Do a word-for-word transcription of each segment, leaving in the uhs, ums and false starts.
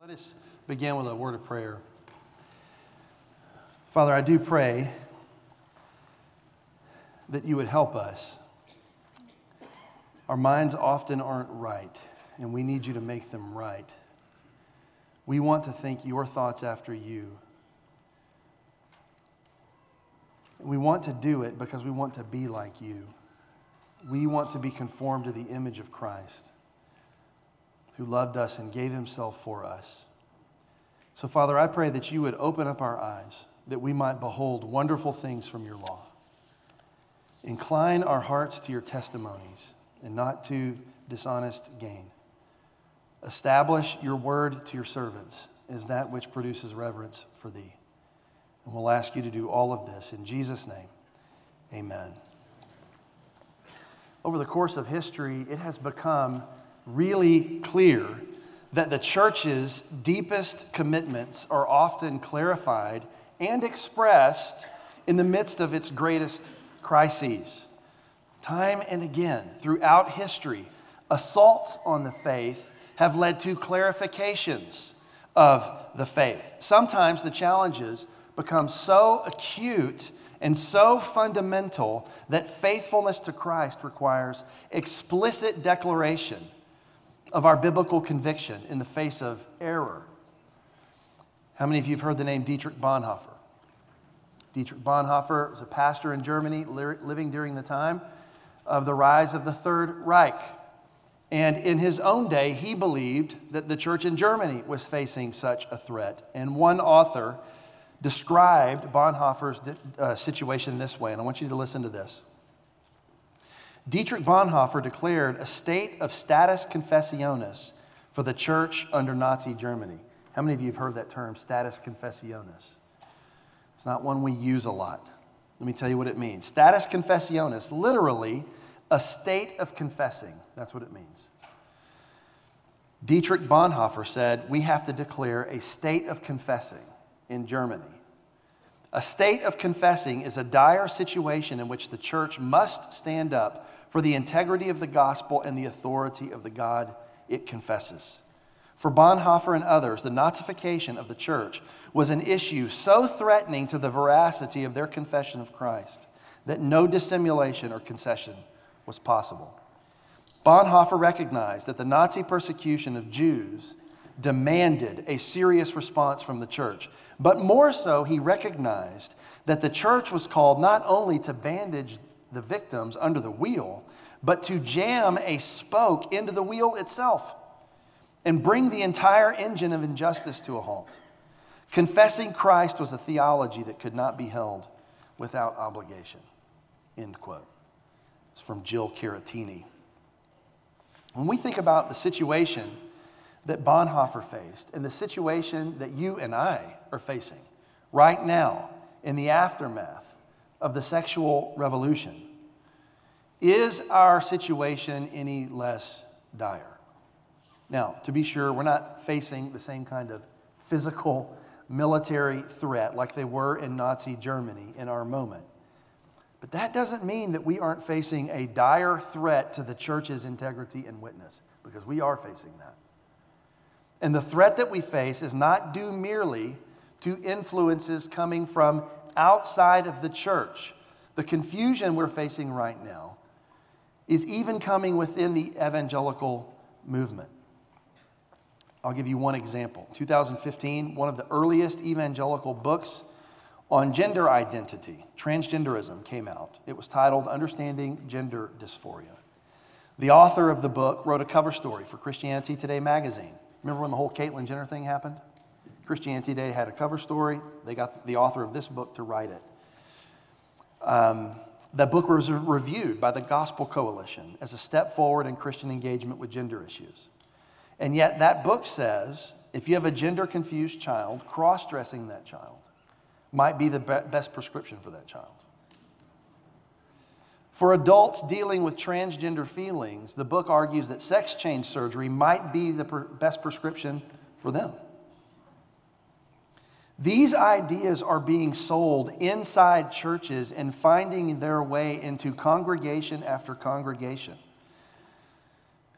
Let us begin with a word of prayer. Father, I do pray that you would help us. Our minds often aren't right, and we need you to make them right. We want to think your thoughts after you. We want to do it because we want to be like you. We want to be conformed to the image of Christ, who loved us and gave himself for us. So, Father, I pray that you would open up our eyes, that we might behold wonderful things from your law. Incline our hearts to your testimonies and not to dishonest gain. Establish your word to your servants as that which produces reverence for thee. And we'll ask you to do all of this in Jesus' name. Amen. Over the course of history, it has become really clear that the church's deepest commitments are often clarified and expressed in the midst of its greatest crises. Time and again, throughout history, assaults on the faith have led to clarifications of the faith. Sometimes the challenges become so acute and so fundamental that faithfulness to Christ requires explicit declaration of our biblical conviction in the face of error. How many of you have heard the name Dietrich Bonhoeffer? Dietrich Bonhoeffer was a pastor in Germany living during the time of the rise of the Third Reich. And in his own day, he believed that the church in Germany was facing such a threat. And one author described Bonhoeffer's uh, situation this way, and I want you to listen to this. Dietrich Bonhoeffer declared a state of status confessionis for the church under Nazi Germany. How many of you have heard that term, status confessionis? It's not one we use a lot. Let me tell you what it means. Status confessionis, literally a state of confessing. That's what it means. Dietrich Bonhoeffer said, we have to declare a state of confessing in Germany. A state of confessing is a dire situation in which the church must stand up for the integrity of the gospel and the authority of the God it confesses. For Bonhoeffer and others, the Nazification of the church was an issue so threatening to the veracity of their confession of Christ that no dissimulation or concession was possible. Bonhoeffer recognized that the Nazi persecution of Jews demanded a serious response from the church. But more so, he recognized that the church was called not only to bandage the victims under the wheel, but to jam a spoke into the wheel itself and bring the entire engine of injustice to a halt. Confessing Christ was a theology that could not be held without obligation. End quote. It's from Jill Caratini. When we think about the situation that Bonhoeffer faced and the situation that you and I are facing right now in the aftermath of the sexual revolution, is our situation any less dire? Now, to be sure, we're not facing the same kind of physical military threat like they were in Nazi Germany in our moment. But that doesn't mean that we aren't facing a dire threat to the church's integrity and witness, because we are facing that. And the threat that we face is not due merely to influences coming from outside of the church. The confusion we're facing right now is even coming within the evangelical movement. I'll give you one example. two thousand fifteen, one of the earliest evangelical books on gender identity, transgenderism, came out. It was titled Understanding Gender Dysphoria. The author of the book wrote a cover story for Christianity Today magazine. Remember when the whole Caitlyn Jenner thing happened? Christianity Today had a cover story. They got the author of this book to write it. Um, that book was reviewed by the Gospel Coalition as a step forward in Christian engagement with gender issues. And yet that book says, if you have a gender-confused child, cross-dressing that child might be the be- best prescription for that child. For adults dealing with transgender feelings, the book argues that sex change surgery might be the per- best prescription for them. These ideas are being sold inside churches and finding their way into congregation after congregation.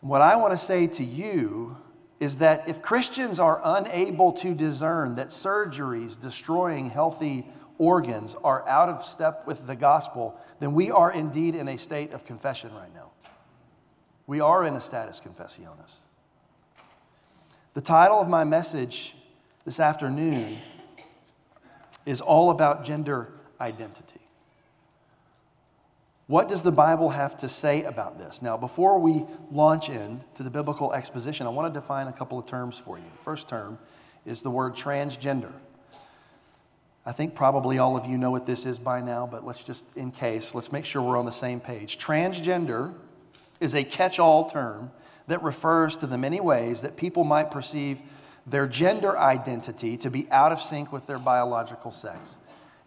What I want to say to you is that if Christians are unable to discern that surgeries destroying healthy organs are out of step with the gospel, then we are indeed in a state of confession right now. We are in a status confessionis. The title of my message this afternoon is all about gender identity. What does the Bible have to say about this? Now, before we launch into the biblical exposition, I want to define a couple of terms for you. The first term is the word transgender. I think probably all of you know what this is by now, but let's just, in case, let's make sure we're on the same page. Transgender is a catch-all term that refers to the many ways that people might perceive their gender identity to be out of sync with their biological sex.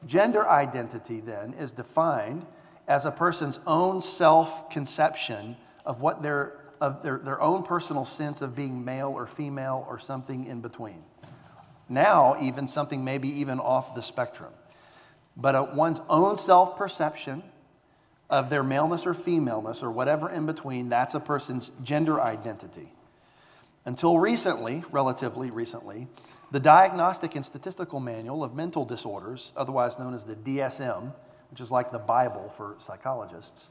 Gender identity, then, is defined as a person's own self-conception of what their, of their, their own personal sense of being male or female or something in between. Now, even something maybe even off the spectrum. But a, one's own self-perception of their maleness or femaleness or whatever in between, that's a person's gender identity. Until recently, relatively recently, the Diagnostic and Statistical Manual of Mental Disorders, otherwise known as the D S M, which is like the Bible for psychologists,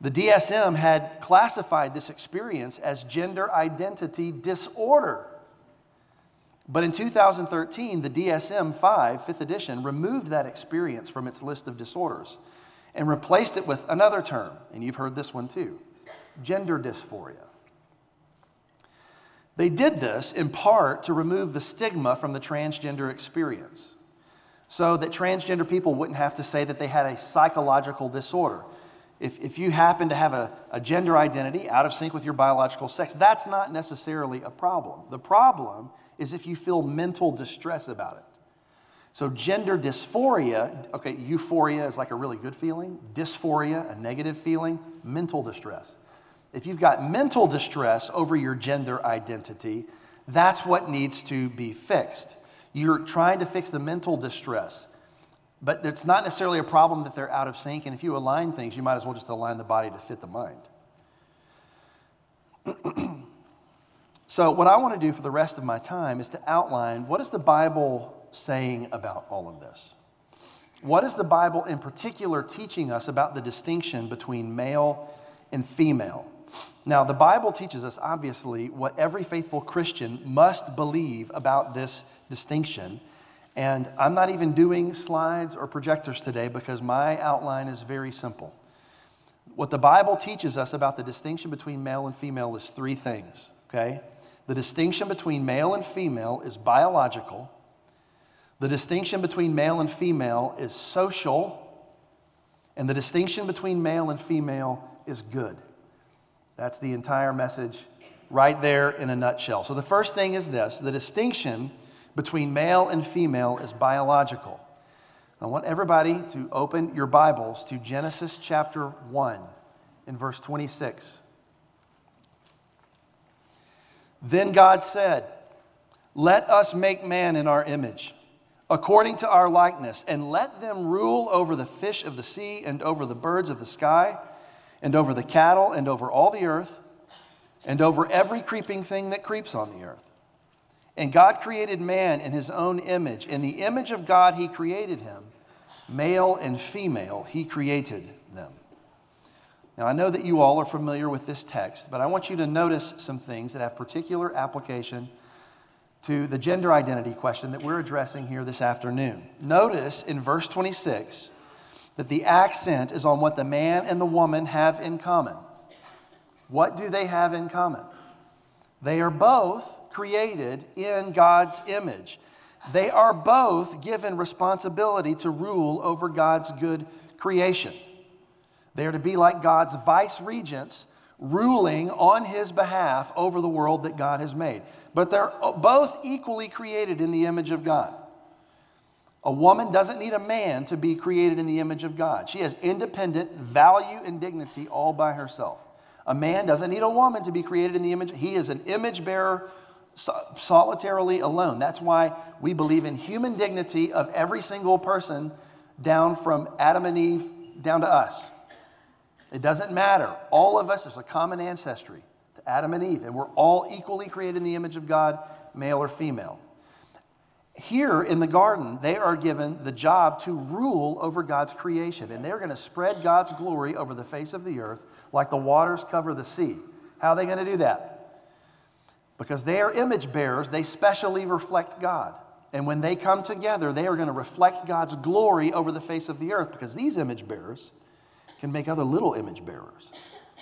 the D S M had classified this experience as gender identity disorder. But in two thousand thirteen, the D S M five, fifth edition, removed that experience from its list of disorders and replaced it with another term, and you've heard this one too, gender dysphoria. They did this in part to remove the stigma from the transgender experience so that transgender people wouldn't have to say that they had a psychological disorder. If, if you happen to have a, a gender identity out of sync with your biological sex, that's not necessarily a problem. The problem is if you feel mental distress about it. So gender dysphoria, okay, euphoria is like a really good feeling, dysphoria, a negative feeling, mental distress. If you've got mental distress over your gender identity, that's what needs to be fixed. You're trying to fix the mental distress, but it's not necessarily a problem that they're out of sync, and if you align things, you might as well just align the body to fit the mind. So what I want to do for the rest of my time is to outline, what is the Bible saying about all of this? What is the Bible in particular teaching us about the distinction between male and female? Now, the Bible teaches us, obviously, what every faithful Christian must believe about this distinction. And I'm not even doing slides or projectors today because my outline is very simple. What the Bible teaches us about the distinction between male and female is three things, okay? The distinction between male and female is biological. The distinction between male and female is social. And the distinction between male and female is good. That's the entire message right there in a nutshell. So the first thing is this: the distinction between male and female is biological. I want everybody to open your Bibles to Genesis chapter one in verse twenty-six. Then God said, "Let us make man in our image, according to our likeness, and let them rule over the fish of the sea and over the birds of the sky, and over the cattle, and over all the earth, and over every creeping thing that creeps on the earth." And God created man in his own image. In the image of God he created him. Male and female he created them. Now, I know that you all are familiar with this text, but I want you to notice some things that have particular application to the gender identity question that we're addressing here this afternoon. Notice in verse twenty-six that the accent is on what the man and the woman have in common. What do they have in common? They are both created in God's image. They are both given responsibility to rule over God's good creation. They are to be like God's vice regents, ruling on his behalf over the world that God has made. But they're both equally created in the image of God. A woman doesn't need a man to be created in the image of God. She has independent value and dignity all by herself. A man doesn't need a woman to be created in the image. He is an image bearer solitarily alone. That's why we believe in human dignity of every single person down from Adam and Eve down to us. It doesn't matter. All of us, there's a common ancestry to Adam and Eve, and we're all equally created in the image of God, male or female. Here in the garden, they are given the job to rule over God's creation, and they're going to spread God's glory over the face of the earth like the waters cover the sea. How are they going to do that? Because they are image bearers, they specially reflect God. And when they come together, they are going to reflect God's glory over the face of the earth, because these image bearers can make other little image bearers.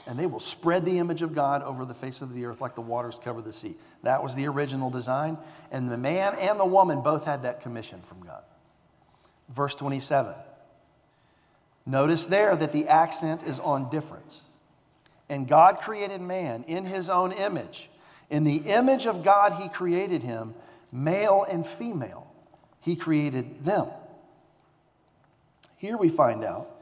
And they will spread the image of God over the face of the earth like the waters cover the sea. That was the original design. And the man and the woman both had that commission from God. Verse twenty-seven. Notice there that the accent is on difference. And God created man in his own image. In the image of God, he created him. Male and female, he created them. Here we find out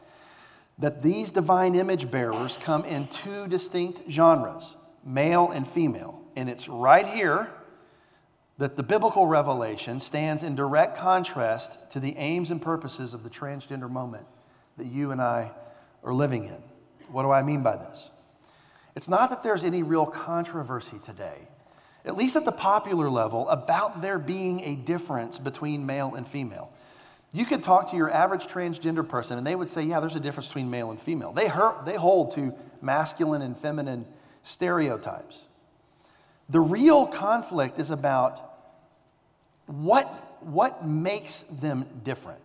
that these divine image bearers come in two distinct genres, male and female. And it's right here that the biblical revelation stands in direct contrast to the aims and purposes of the transgender moment that you and I are living in. What do I mean by this? It's not that there's any real controversy today, at least at the popular level, about there being a difference between male and female. You could talk to your average transgender person and they would say, yeah, there's a difference between male and female. They, hurt, they hold to masculine and feminine stereotypes. The real conflict is about what, what makes them different.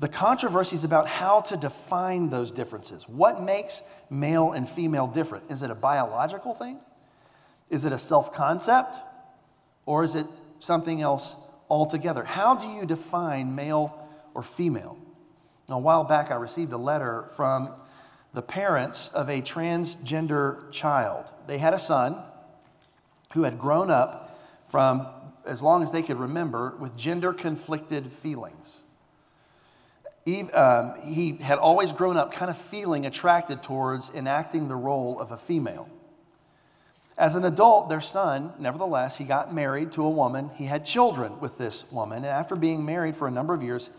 The controversy is about how to define those differences. What makes male and female different? Is it a biological thing? Is it a self-concept, or is it something else altogether? How do you define male or female? Now, a while back, I received a letter from the parents of a transgender child. They had a son who had grown up from, as long as they could remember, with gender-conflicted feelings. He, um, he had always grown up kind of feeling attracted towards enacting the role of a female. As an adult, their son, nevertheless, he got married to a woman. He had children with this woman. And after being married for a number of years,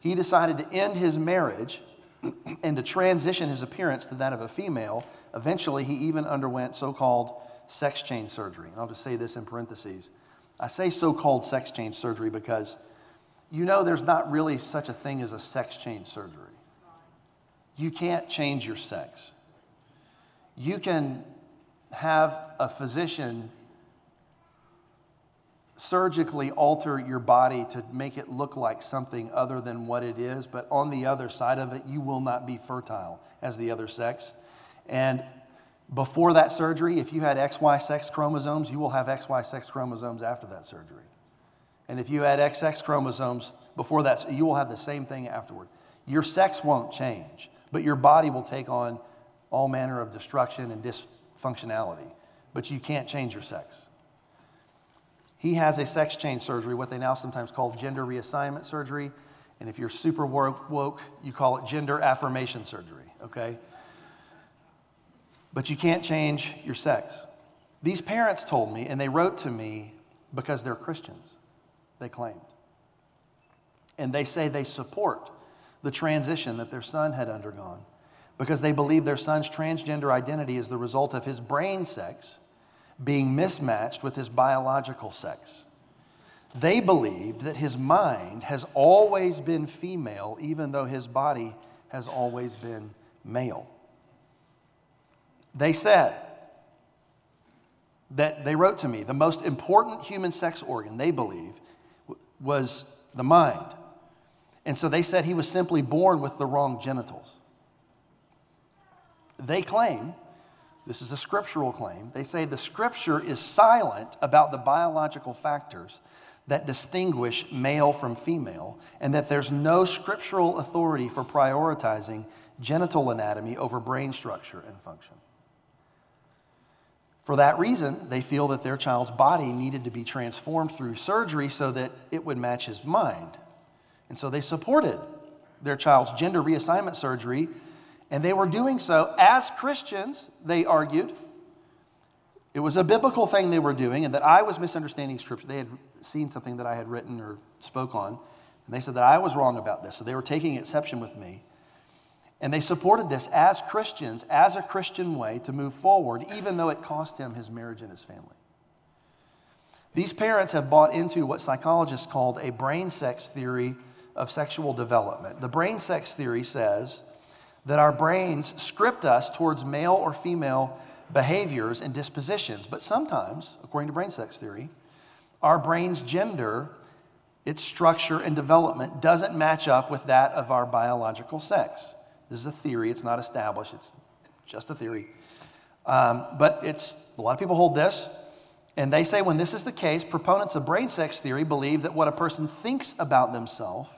he decided to end his marriage and to transition his appearance to that of a female. Eventually, he even underwent so-called sex change surgery. And I'll just say this in parentheses. I say so-called sex change surgery because you know there's not really such a thing as a sex change surgery. You can't change your sex. You can have a physician surgically alter your body to make it look like something other than what it is, but on the other side of it, you will not be fertile as the other sex. And before that surgery, if you had X Y sex chromosomes, you will have X Y sex chromosomes after that surgery. And if you had X X chromosomes before that, you will have the same thing afterward. Your sex won't change, but your body will take on all manner of destruction and dis. functionality, but you can't change your sex. He has a sex change surgery, what they now sometimes call gender reassignment surgery, and if you're super woke, you call it gender affirmation surgery, okay? But you can't change your sex. These parents told me, and they wrote to me because they're Christians, they claimed. And they say they support the transition that their son had undergone, because they believe their son's transgender identity is the result of his brain sex being mismatched with his biological sex. They believed that his mind has always been female, even though his body has always been male. They said that, they wrote to me, the most important human sex organ, they believe, was the mind. And so they said he was simply born with the wrong genitals. They claim, this is a scriptural claim, they say the scripture is silent about the biological factors that distinguish male from female, and that there's no scriptural authority for prioritizing genital anatomy over brain structure and function. For that reason, they feel that their child's body needed to be transformed through surgery so that it would match his mind. And so they supported their child's gender reassignment surgery. And they were doing so as Christians, they argued. It was a biblical thing they were doing, and that I was misunderstanding Scripture. They had seen something that I had written or spoke on, and they said that I was wrong about this. So they were taking exception with me. And they supported this as Christians, as a Christian way to move forward, even though it cost him his marriage and his family. These parents have bought into what psychologists called a brain sex theory of sexual development. The brain sex theory says that our brains script us towards male or female behaviors and dispositions, but sometimes, according to brain sex theory, our brain's gender, its structure and development doesn't match up with that of our biological sex. This is a theory, it's not established, it's just a theory. Um, but it's, a lot of people hold this, and they say when this is the case, proponents of brain sex theory believe that what a person thinks about themselves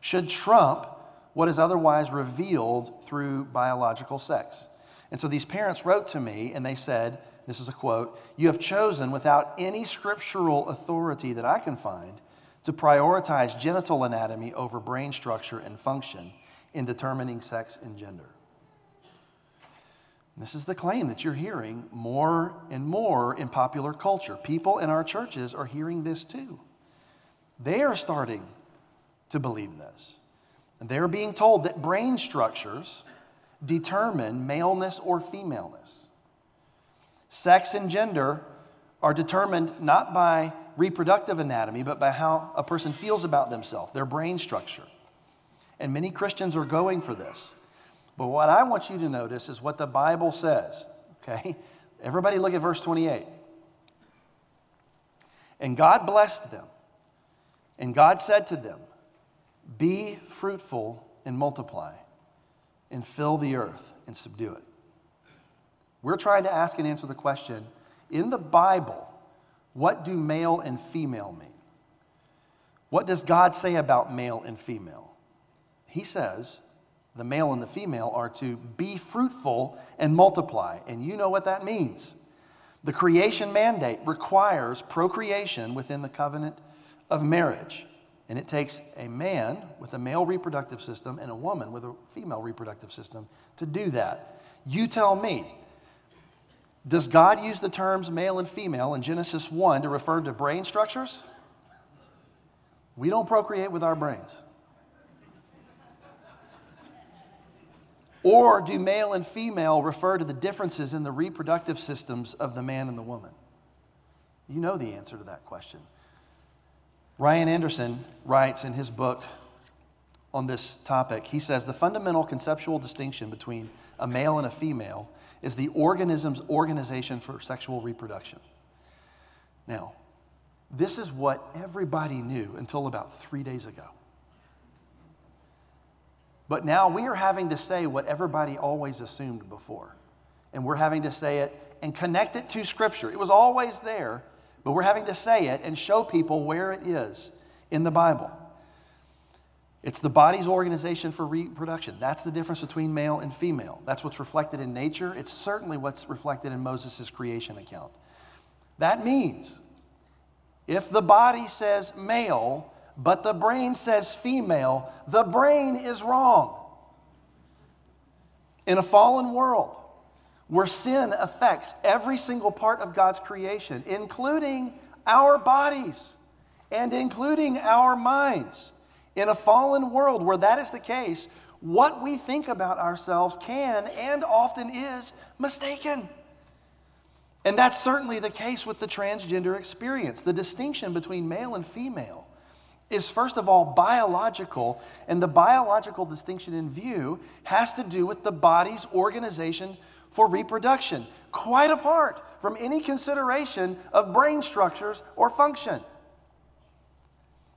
should trump what is otherwise revealed through biological sex. And so these parents wrote to me, and they said, this is a quote, "You have chosen without any scriptural authority that I can find to prioritize genital anatomy over brain structure and function in determining sex and gender." And this is the claim that you're hearing more and more in popular culture. People in our churches are hearing this too. They are starting to believe this. And they're being told that brain structures determine maleness or femaleness. Sex and gender are determined not by reproductive anatomy, but by how a person feels about themselves, their brain structure. And many Christians are going for this. But what I want you to notice is what the Bible says, okay? Everybody look at verse twenty-eight. "And God blessed them, and God said to them, be fruitful and multiply, and fill the earth and subdue it." We're trying to ask and answer the question, in the Bible, what do male and female mean? What does God say about male and female? He says the male and the female are to be fruitful and multiply, and you know what that means. The creation mandate requires procreation within the covenant of marriage. And it takes a man with a male reproductive system and a woman with a female reproductive system to do that. You tell me, does God use the terms male and female in Genesis one to refer to brain structures? We don't procreate with our brains. Or do male and female refer to the differences in the reproductive systems of the man and the woman? You know the answer to that question. Ryan Anderson writes in his book on this topic, he says, "The fundamental conceptual distinction between a male and a female is the organism's organization for sexual reproduction." Now, this is what everybody knew until about three days ago. But now we are having to say what everybody always assumed before, and we're having to say it and connect it to Scripture. It was always there, but we're having to say it and show people where it is in the Bible. It's the body's organization for reproduction. That's the difference between male and female. That's what's reflected in nature. It's certainly what's reflected in Moses' creation account. That means if the body says male, but the brain says female, the brain is wrong. In a fallen world, where sin affects every single part of God's creation, including our bodies and including our minds. In a fallen world where that is the case, what we think about ourselves can and often is mistaken. And that's certainly the case with the transgender experience. The distinction between male and female is first of all biological, and the biological distinction in view has to do with the body's organization for reproduction, quite apart from any consideration of brain structures or function.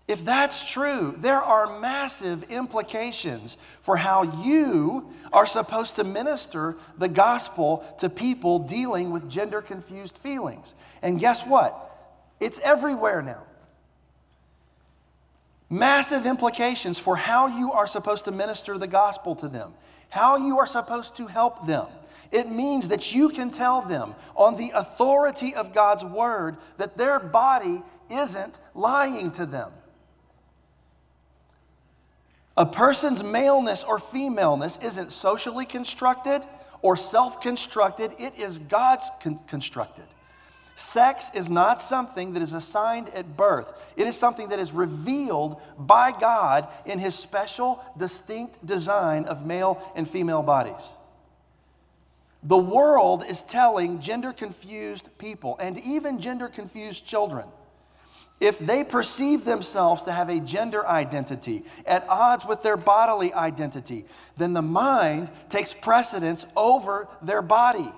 If that's true, there are massive implications for how you are supposed to minister the gospel to people dealing with gender-confused feelings. And guess what? It's everywhere now. Massive implications for how you are supposed to minister the gospel to them, how you are supposed to help them. It means that you can tell them on the authority of God's word that their body isn't lying to them. A person's maleness or femaleness isn't socially constructed or self-constructed. It is God's con- constructed. Sex is not something that is assigned at birth. It is something that is revealed by God in his special, distinct design of male and female bodies. The world is telling gender-confused people and even gender-confused children, if they perceive themselves to have a gender identity at odds with their bodily identity, then the mind takes precedence over their body.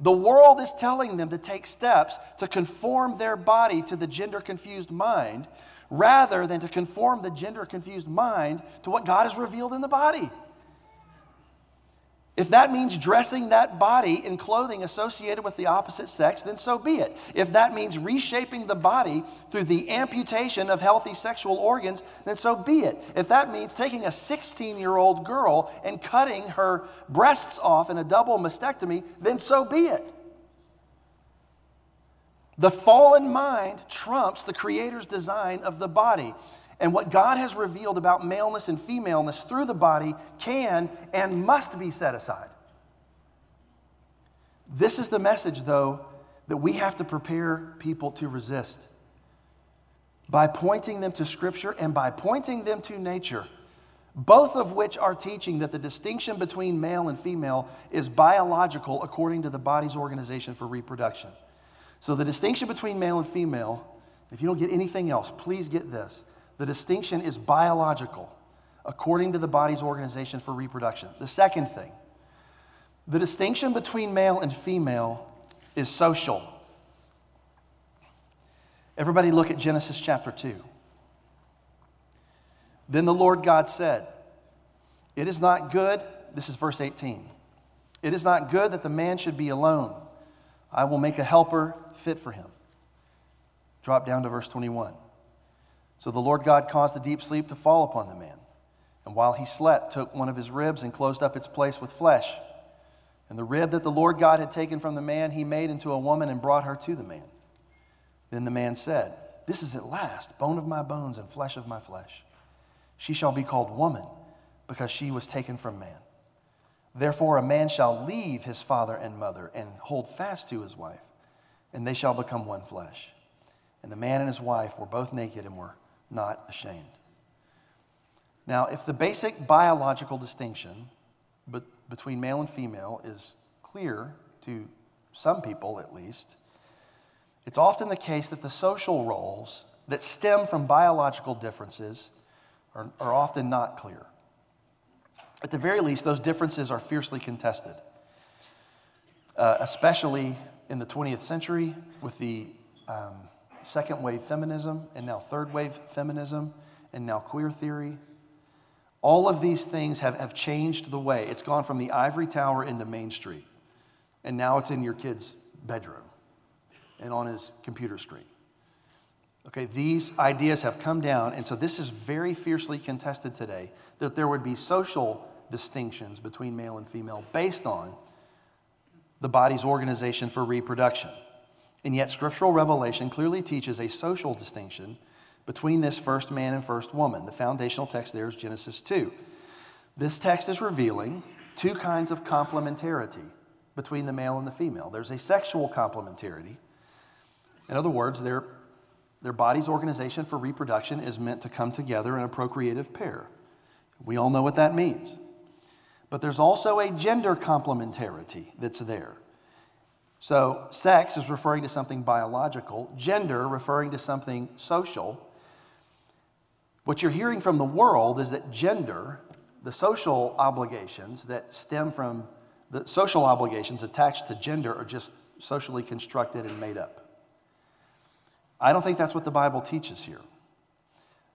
The world is telling them to take steps to conform their body to the gender-confused mind rather than to conform the gender-confused mind to what God has revealed in the body. If that means dressing that body in clothing associated with the opposite sex, then so be it. If that means reshaping the body through the amputation of healthy sexual organs, then so be it. If that means taking a sixteen-year-old girl and cutting her breasts off in a double mastectomy, then so be it. The fallen mind trumps the Creator's design of the body. And what God has revealed about maleness and femaleness through the body can and must be set aside. This is the message, though, that we have to prepare people to resist by pointing them to Scripture and by pointing them to nature, both of which are teaching that the distinction between male and female is biological according to the body's organization for reproduction. So the distinction between male and female, if you don't get anything else, please get this. The distinction is biological, according to the body's organization for reproduction. The second thing, the distinction between male and female is social. Everybody look at Genesis chapter two. Then the Lord God said, it is not good, this is verse eighteen, it is not good that the man should be alone. I will make a helper fit for him. Drop down to verse twenty-one. So the Lord God caused a deep sleep to fall upon the man, and while he slept, took one of his ribs and closed up its place with flesh. And the rib that the Lord God had taken from the man, he made into a woman and brought her to the man. Then the man said, this is at last bone of my bones and flesh of my flesh. She shall be called woman, because she was taken from man. Therefore a man shall leave his father and mother and hold fast to his wife, and they shall become one flesh. And the man and his wife were both naked and were not ashamed. Now, if the basic biological distinction between male and female is clear to some people, at least, it's often the case that the social roles that stem from biological differences are, are often not clear. At the very least, those differences are fiercely contested, uh, especially in the twentieth century with the um, second wave feminism, and now third wave feminism, and now queer theory. All of these things have, have changed the way. It's gone from the ivory tower into Main Street, and now it's in your kid's bedroom and on his computer screen. Okay, these ideas have come down, and so this is very fiercely contested today, that there would be social distinctions between male and female based on the body's organization for reproduction. And yet scriptural revelation clearly teaches a social distinction between this first man and first woman. The foundational text there is Genesis two. This text is revealing two kinds of complementarity between the male and the female. There's a sexual complementarity. In other words, their, their body's organization for reproduction is meant to come together in a procreative pair. We all know what that means. But there's also a gender complementarity that's there. So sex is referring to something biological, gender referring to something social. What you're hearing from the world is that gender, the social obligations that stem from the social obligations attached to gender are just socially constructed and made up. I don't think that's what the Bible teaches here.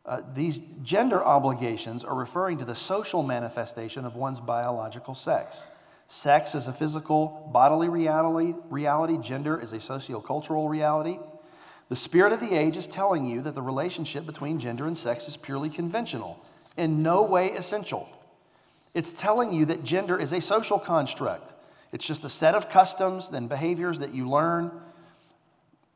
Uh, these gender obligations are referring to the social manifestation of one's biological sex. Sex is a physical, bodily reality. reality. Gender is a sociocultural reality. The spirit of the age is telling you that the relationship between gender and sex is purely conventional, in no way essential. It's telling you that gender is a social construct. It's just a set of customs and behaviors that you learn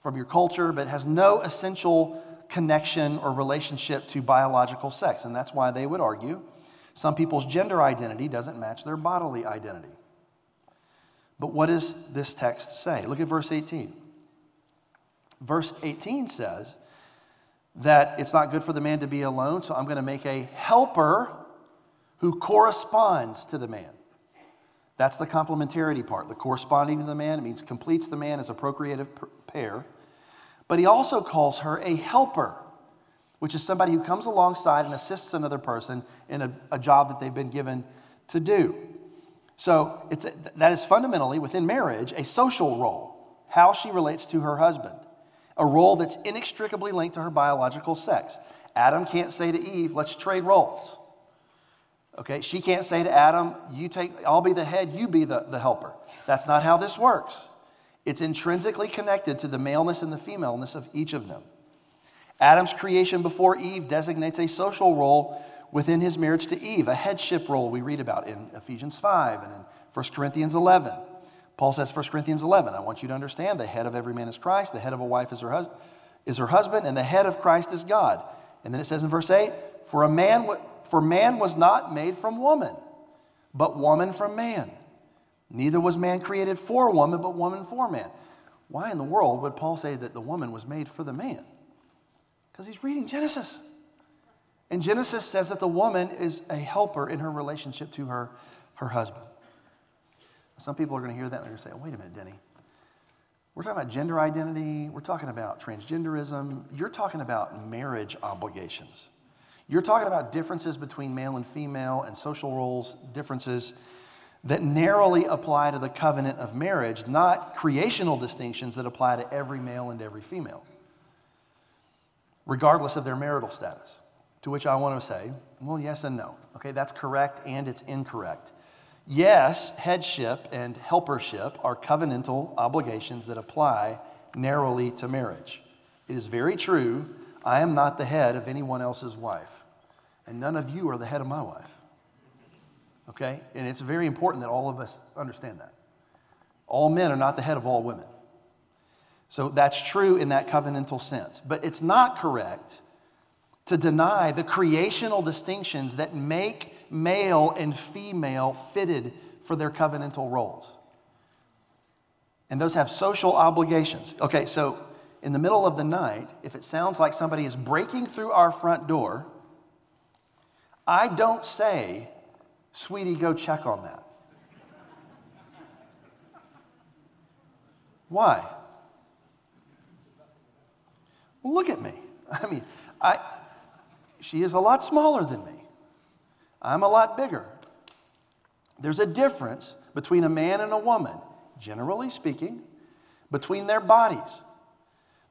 from your culture, but has no essential connection or relationship to biological sex. And that's why they would argue some people's gender identity doesn't match their bodily identity. But what does this text say? Look at verse eighteen. Verse eighteen says that it's not good for the man to be alone, so I'm going to make a helper who corresponds to the man. That's the complementarity part. The corresponding to the man, it means completes the man as a procreative pair. But he also calls her a helper, which is somebody who comes alongside and assists another person in a, a job that they've been given to do. So it's a, that is fundamentally, within marriage, a social role, how she relates to her husband, a role that's inextricably linked to her biological sex. Adam can't say to Eve, let's trade roles. Okay, she can't say to Adam, "You take, I'll be the head, you be the, the helper." That's not how this works. It's intrinsically connected to the maleness and the femaleness of each of them. Adam's creation before Eve designates a social role within his marriage to Eve, a headship role we read about in Ephesians five and in First Corinthians eleven. Paul says, First Corinthians eleven, I want you to understand the head of every man is Christ, the head of a wife is her, hus- is her husband, and the head of Christ is God. And then it says in verse eight, for a man... W- For man was not made from woman, but woman from man. Neither was man created for woman, but woman for man. Why in the world would Paul say that the woman was made for the man? Because he's reading Genesis. And Genesis says that the woman is a helper in her relationship to her, her husband. Some people are going to hear that and they're going to say, oh, wait a minute, Denny. We're talking about gender identity. We're talking about transgenderism. You're talking about marriage obligations. You're talking about differences between male and female and social roles, differences that narrowly apply to the covenant of marriage, not creational distinctions that apply to every male and every female, regardless of their marital status. To which I want to say, well, yes and no. Okay, that's correct and it's incorrect. Yes, headship and helpership are covenantal obligations that apply narrowly to marriage. It is very true. I am not the head of anyone else's wife, and none of you are the head of my wife, okay? And it's very important that all of us understand that. All men are not the head of all women. So that's true in that covenantal sense, but it's not correct to deny the creational distinctions that make male and female fitted for their covenantal roles. And those have social obligations. Okay, so in the middle of the night, if it sounds like somebody is breaking through our front door, I don't say, sweetie, go check on that. Why? Well, look at me. I mean, I, she is a lot smaller than me. I'm a lot bigger. There's a difference between a man and a woman, generally speaking, between their bodies.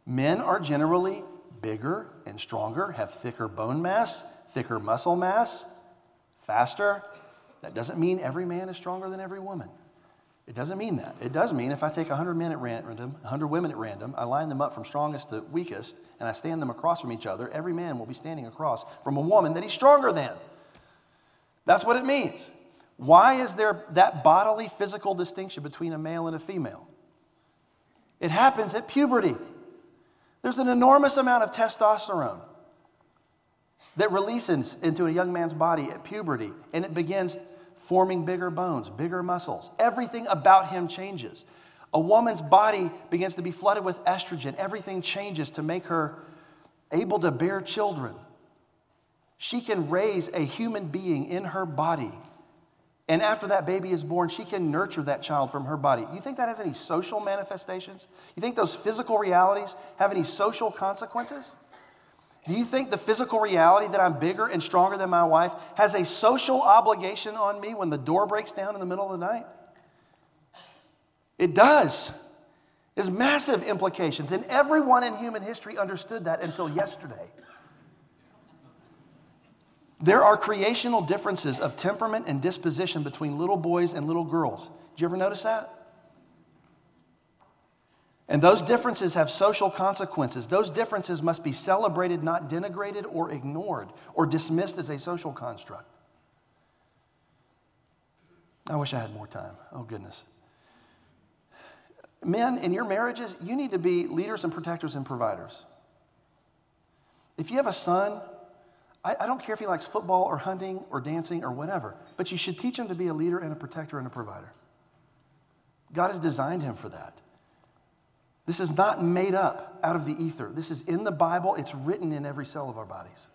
Men are generally bigger and stronger, have thicker bone mass, thicker muscle mass, faster. That doesn't mean every man is stronger than every woman. It doesn't mean that. It does mean if I take one hundred men at random, one hundred women at random, I line them up from strongest to weakest, and I stand them across from each other, every man will be standing across from a woman that he's stronger than. That's what it means. Why is there that bodily physical distinction between a male and a female? It happens at puberty. There's an enormous amount of testosterone that releases into a young man's body at puberty, and it begins forming bigger bones, bigger muscles. Everything about him changes. A woman's body begins to be flooded with estrogen. Everything changes to make her able to bear children. She can raise a human being in her body, and after that baby is born, she can nurture that child from her body. You think that has any social manifestations? You think those physical realities have any social consequences? Do you think the physical reality that I'm bigger and stronger than my wife has a social obligation on me when the door breaks down in the middle of the night? It does. There's massive implications, and everyone in human history understood that until yesterday. There are creational differences of temperament and disposition between little boys and little girls. Did you ever notice that? And those differences have social consequences. Those differences must be celebrated, not denigrated or ignored or dismissed as a social construct. I wish I had more time. Oh, goodness. Men, in your marriages, you need to be leaders and protectors and providers. If you have a son, I don't care if he likes football or hunting or dancing or whatever, but you should teach him to be a leader and a protector and a provider. God has designed him for that. This is not made up out of the ether. This is in the Bible. It's written in every cell of our bodies.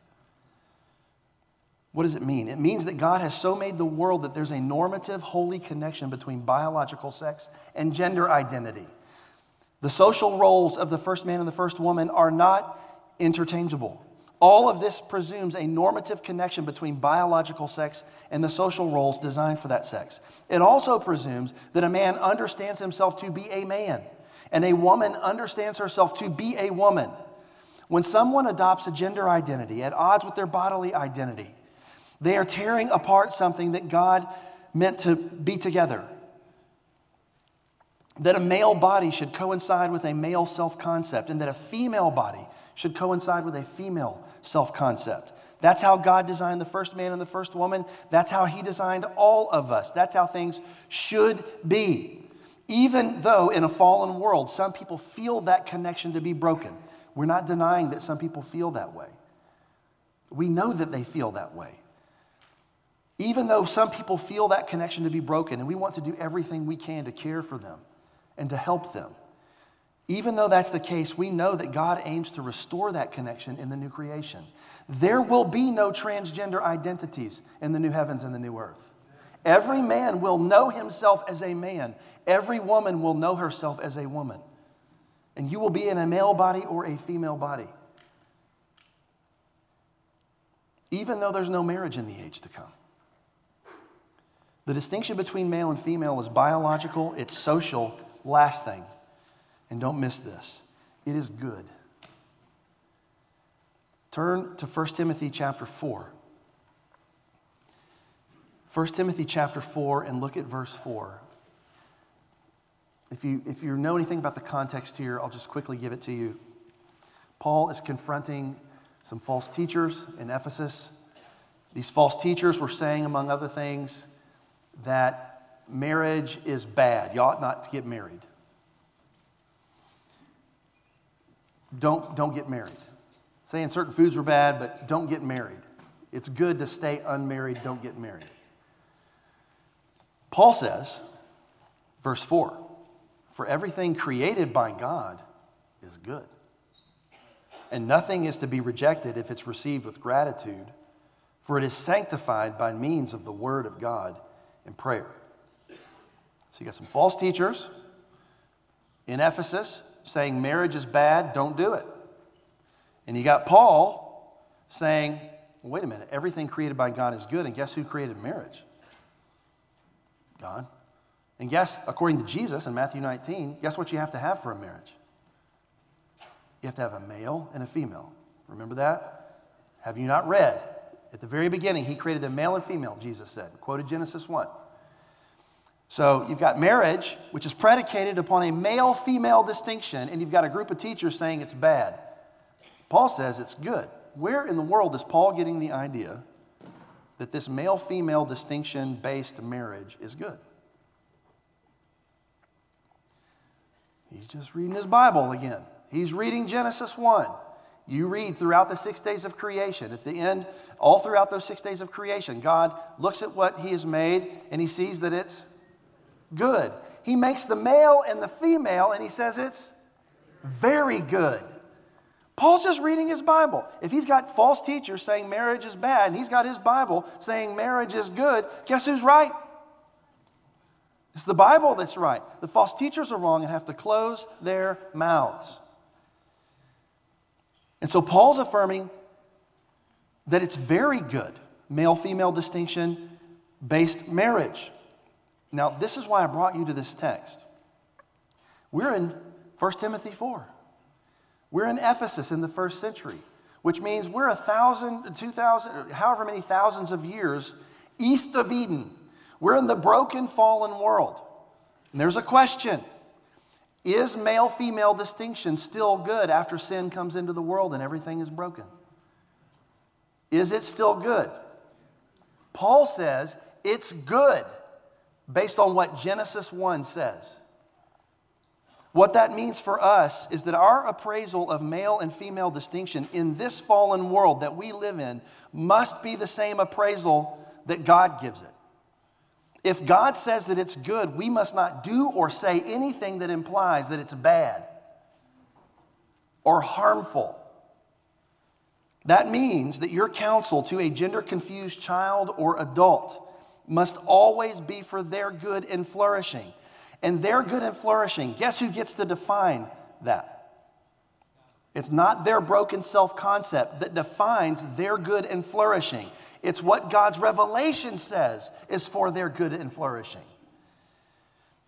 What does it mean? It means that God has so made the world that there's a normative, holy connection between biological sex and gender identity. The social roles of the first man and the first woman are not interchangeable. All of this presumes a normative connection between biological sex and the social roles designed for that sex. It also presumes that a man understands himself to be a man, and a woman understands herself to be a woman. When someone adopts a gender identity at odds with their bodily identity, they are tearing apart something that God meant to be together. That a male body should coincide with a male self-concept, and that a female body should coincide with a female self-concept. That's how God designed the first man and the first woman. That's how he designed all of us. That's how things should be. Even though in a fallen world, some people feel that connection to be broken. We're not denying that some people feel that way. We know that they feel that way. Even though some people feel that connection to be broken, and we want to do everything we can to care for them and to help them. Even though that's the case, we know that God aims to restore that connection in the new creation. There will be no transgender identities in the new heavens and the new earth. Every man will know himself as a man. Every woman will know herself as a woman. And you will be in a male body or a female body. Even though there's no marriage in the age to come. The distinction between male and female is biological, it's social, last thing. And don't miss this. It is good. Turn to First Timothy chapter four. First Timothy chapter four and look at verse four. If you, if you know anything about the context here, I'll just quickly give it to you. Paul is confronting some false teachers in Ephesus. These false teachers were saying, among other things, that marriage is bad. You ought not to get married. Don't, don't get married. Saying certain foods were bad, but don't get married. It's good to stay unmarried. Don't get married. Paul says, verse four, for everything created by God is good, and nothing is to be rejected if it's received with gratitude, for it is sanctified by means of the word of God and prayer. So you got some false teachers in Ephesus saying marriage is bad, don't do it. And you got Paul saying, well, wait a minute, everything created by God is good, and guess who created marriage? God. And guess, according to Jesus in Matthew nineteen, guess what you have to have for a marriage? You have to have a male and a female. Remember that? Have you not read? At the very beginning, he created the male and female, Jesus said, quoted Genesis one. So you've got marriage, which is predicated upon a male-female distinction, and you've got a group of teachers saying it's bad. Paul says it's good. Where in the world is Paul getting the idea that this male-female distinction-based marriage is good? He's just reading his Bible again. He's reading Genesis one. You read throughout the six days of creation. At the end, all throughout those six days of creation, God looks at what he has made, and he sees that it's good. He makes the male and the female, and he says it's very good. Paul's just reading his Bible. If he's got false teachers saying marriage is bad, and he's got his Bible saying marriage is good, guess who's right? It's the Bible that's right. The false teachers are wrong and have to close their mouths. And so Paul's affirming that it's very good, male-female distinction-based marriage. Now, this is why I brought you to this text. We're in First Timothy four. We're in Ephesus in the first century, which means we're a thousand, two thousand, however many thousands of years east of Eden. We're in the broken, fallen world. And there's a question. Is male-female distinction still good after sin comes into the world and everything is broken? Is it still good? Paul says it's good. Based on what Genesis one says. What that means for us is that our appraisal of male and female distinction in this fallen world that we live in must be the same appraisal that God gives it. If God says that it's good, we must not do or say anything that implies that it's bad. or harmful. That means that your counsel to a gender-confused child or adult must always be for their good and flourishing. And their good and flourishing, guess who gets to define that? It's not their broken self-concept that defines their good and flourishing. It's what God's revelation says is for their good and flourishing.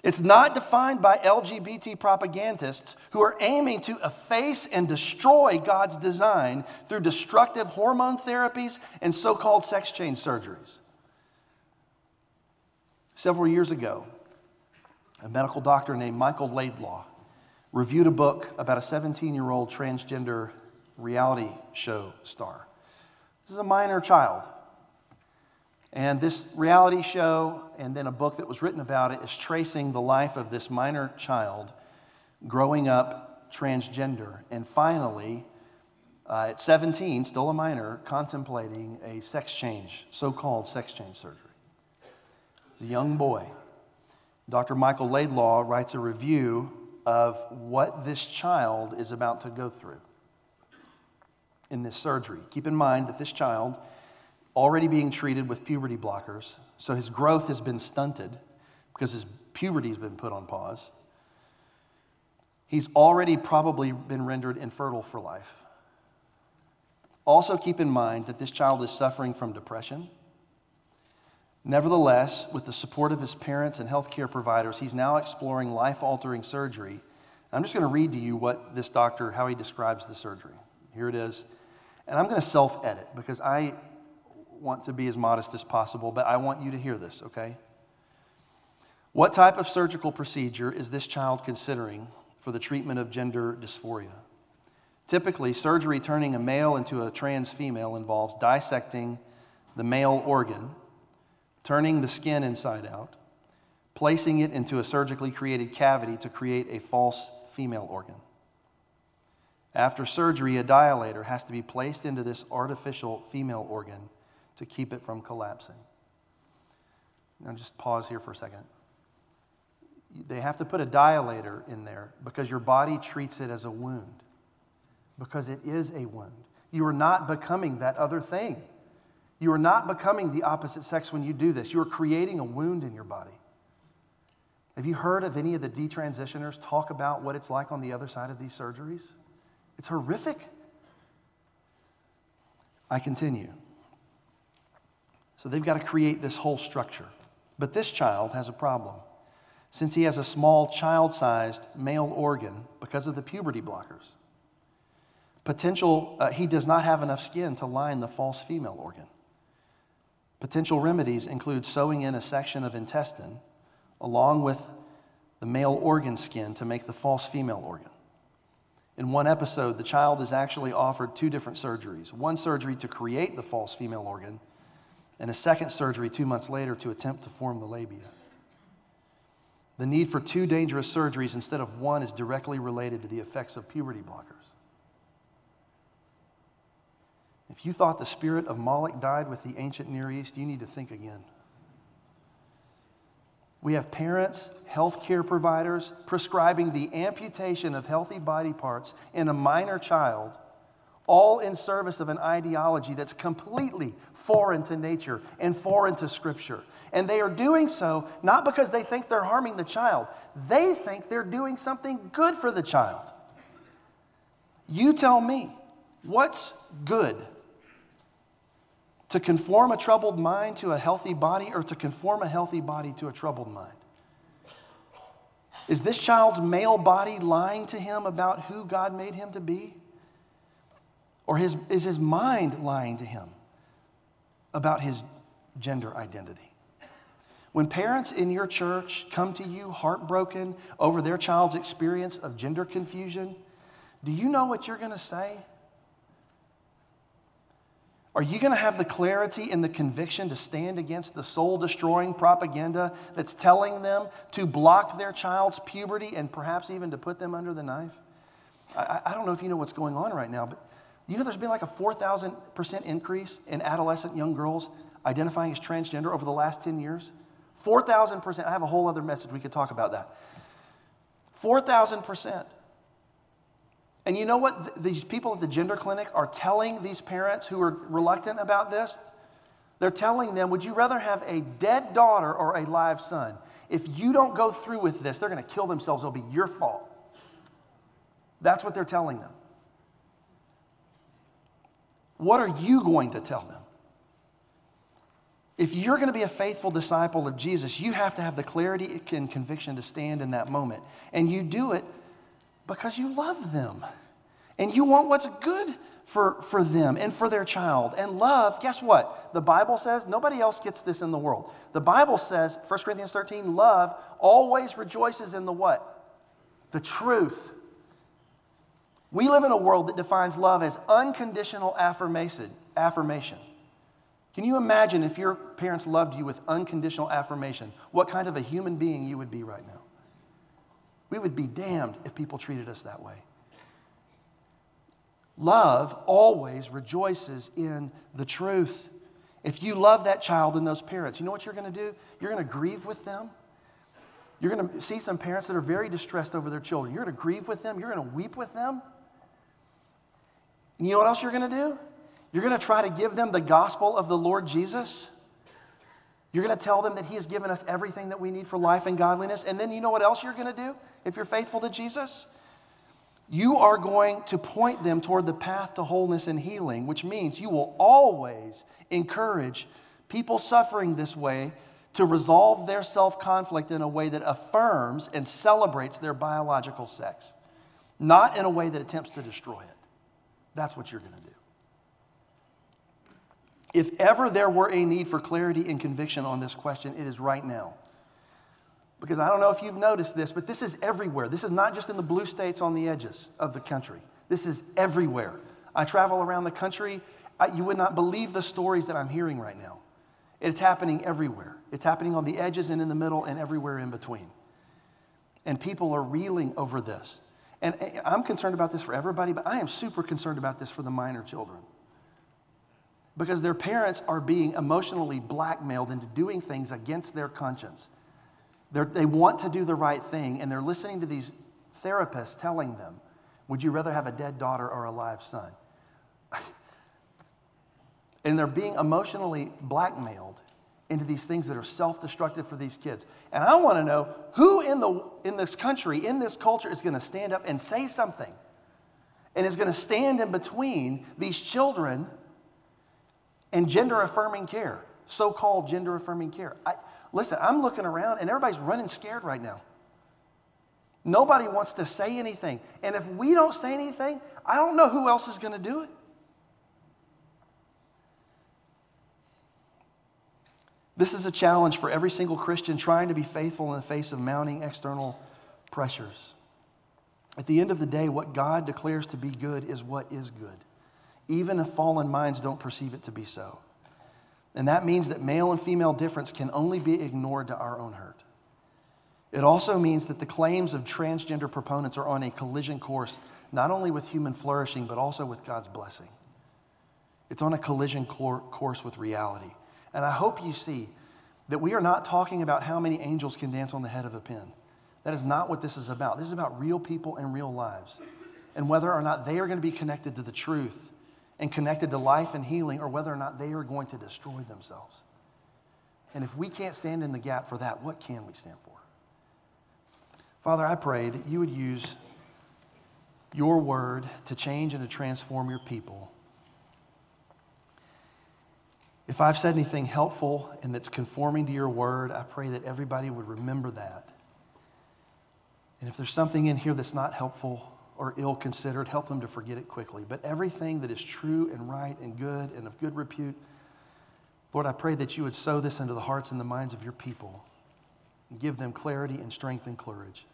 It's not defined by L G B T propagandists who are aiming to efface and destroy God's design through destructive hormone therapies and so-called sex change surgeries. Several years ago, a medical doctor named Michael Laidlaw reviewed a book about a seventeen-year-old transgender reality show star. This is a minor child. And this reality show and then a book that was written about it is tracing the life of this minor child growing up transgender and finally, uh, at seventeen, still a minor, contemplating a sex change, so-called sex change surgery. He's a young boy. Doctor Michael Laidlaw writes a review of what this child is about to go through in this surgery. Keep in mind that this child already being treated with puberty blockers, so his growth has been stunted because his puberty has been put on pause. He's already probably been rendered infertile for life. Also keep in mind that this child is suffering from depression. Nevertheless, with the support of his parents and healthcare providers, he's now exploring life-altering surgery. I'm just going to read to you what this doctor, how he describes the surgery. Here it is. And I'm going to self-edit because I want to be as modest as possible, but I want you to hear this, okay? What type of surgical procedure is this child considering for the treatment of gender dysphoria? Typically, surgery turning a male into a trans female involves dissecting the male organ, turning the skin inside out, placing it into a surgically created cavity to create a false female organ. After surgery, a dilator has to be placed into this artificial female organ to keep it from collapsing. Now just pause here for a second. They have to put a dilator in there because your body treats it as a wound, because it is a wound. You are not becoming that other thing. You are not becoming the opposite sex when you do this. You are creating a wound in your body. Have you heard of any of the detransitioners talk about what it's like on the other side of these surgeries? It's horrific. I continue. So they've got to create this whole structure. But this child has a problem. Since he has a small child-sized male organ because of the puberty blockers, potential uh, he does not have enough skin to line the false female organ. Potential remedies include sewing in a section of intestine along with the male organ skin to make the false female organ. In one episode, the child is actually offered two different surgeries, one surgery to create the false female organ and a second surgery two months later to attempt to form the labia. The need for two dangerous surgeries instead of one is directly related to the effects of puberty blockers. If you thought the spirit of Moloch died with the ancient Near East, you need to think again. We have parents, healthcare providers prescribing the amputation of healthy body parts in a minor child, all in service of an ideology that's completely foreign to nature and foreign to Scripture. And they are doing so not because they think they're harming the child. They think they're doing something good for the child. You tell me, what's good? To conform a troubled mind to a healthy body or to conform a healthy body to a troubled mind? Is this child's male body lying to him about who God made him to be? Or his, is his mind lying to him about his gender identity? When parents in your church come to you heartbroken over their child's experience of gender confusion, do you know what you're going to say? Are you going to have the clarity and the conviction to stand against the soul-destroying propaganda that's telling them to block their child's puberty and perhaps even to put them under the knife? I, I don't know if you know what's going on right now, but you know, there's been like a four thousand percent increase in adolescent young girls identifying as transgender over the last ten years. four thousand percent. I have a whole other message. We could talk about that. four thousand percent. And you know what? These people at the gender clinic are telling these parents who are reluctant about this, they're telling them, would you rather have a dead daughter or a live son? If you don't go through with this, they're going to kill themselves. It'll be your fault. That's what they're telling them. What are you going to tell them? If you're going to be a faithful disciple of Jesus, you have to have the clarity and conviction to stand in that moment. And you do it because you love them. And you want what's good for, for them and for their child. And love, guess what? The Bible says, nobody else gets this in the world. The Bible says, First Corinthians thirteen, love always rejoices in the what? The truth. We live in a world that defines love as unconditional affirmation. affirmation. Can you imagine if your parents loved you with unconditional affirmation, what kind of a human being you would be right now? We would be damned if people treated us that way. Love always rejoices in the truth. If you love that child and those parents, you know what you're going to do? You're going to grieve with them. You're going to see some parents that are very distressed over their children. You're going to grieve with them. You're going to weep with them. And you know what else you're going to do? You're going to try to give them the gospel of the Lord Jesus. You're going to tell them that He has given us everything that we need for life and godliness. And then you know what else you're going to do if you're faithful to Jesus? You are going to point them toward the path to wholeness and healing, which means you will always encourage people suffering this way to resolve their self-conflict in a way that affirms and celebrates their biological sex, not in a way that attempts to destroy it. That's what you're going to do. If ever there were a need for clarity and conviction on this question, it is right now. Because I don't know if you've noticed this, but this is everywhere. This is not just in the blue states on the edges of the country. This is everywhere. I travel around the country. I, you would not believe the stories that I'm hearing right now. It's happening everywhere. It's happening on the edges and in the middle and everywhere in between. And people are reeling over this. And, and I'm concerned about this for everybody, but I am super concerned about this for the minor children. Because their parents are being emotionally blackmailed into doing things against their conscience. They're, they want to do the right thing, and they're listening to these therapists telling them, would you rather have a dead daughter or a live son? And they're being emotionally blackmailed into these things that are self-destructive for these kids. And I want to know who in, the, in this country, in this culture, is going to stand up and say something, and is going to stand in between these children and gender-affirming care, so-called gender-affirming care. I, listen, I'm looking around, and everybody's running scared right now. Nobody wants to say anything. And if we don't say anything, I don't know who else is going to do it. This is a challenge for every single Christian trying to be faithful in the face of mounting external pressures. At the end of the day, what God declares to be good is what is good, even if fallen minds don't perceive it to be so. And that means that male and female difference can only be ignored to our own hurt. It also means that the claims of transgender proponents are on a collision course, not only with human flourishing, but also with God's blessing. It's on a collision cor- course with reality. And I hope you see that we are not talking about how many angels can dance on the head of a pin. That is not what this is about. This is about real people and real lives, and whether or not they are going to be connected to the truth and connected to life and healing, or whether or not they are going to destroy themselves. And if we can't stand in the gap for that, what can we stand for? Father, I pray that you would use your word to change and to transform your people. If I've said anything helpful and that's conforming to your word, I pray that everybody would remember that. And if there's something in here that's not helpful or ill-considered, help them to forget it quickly. But everything that is true and right and good and of good repute, Lord, I pray that you would sow this into the hearts and the minds of your people and give them clarity and strength and courage.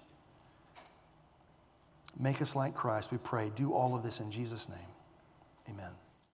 Make us like Christ, we pray. Do all of this in Jesus' name.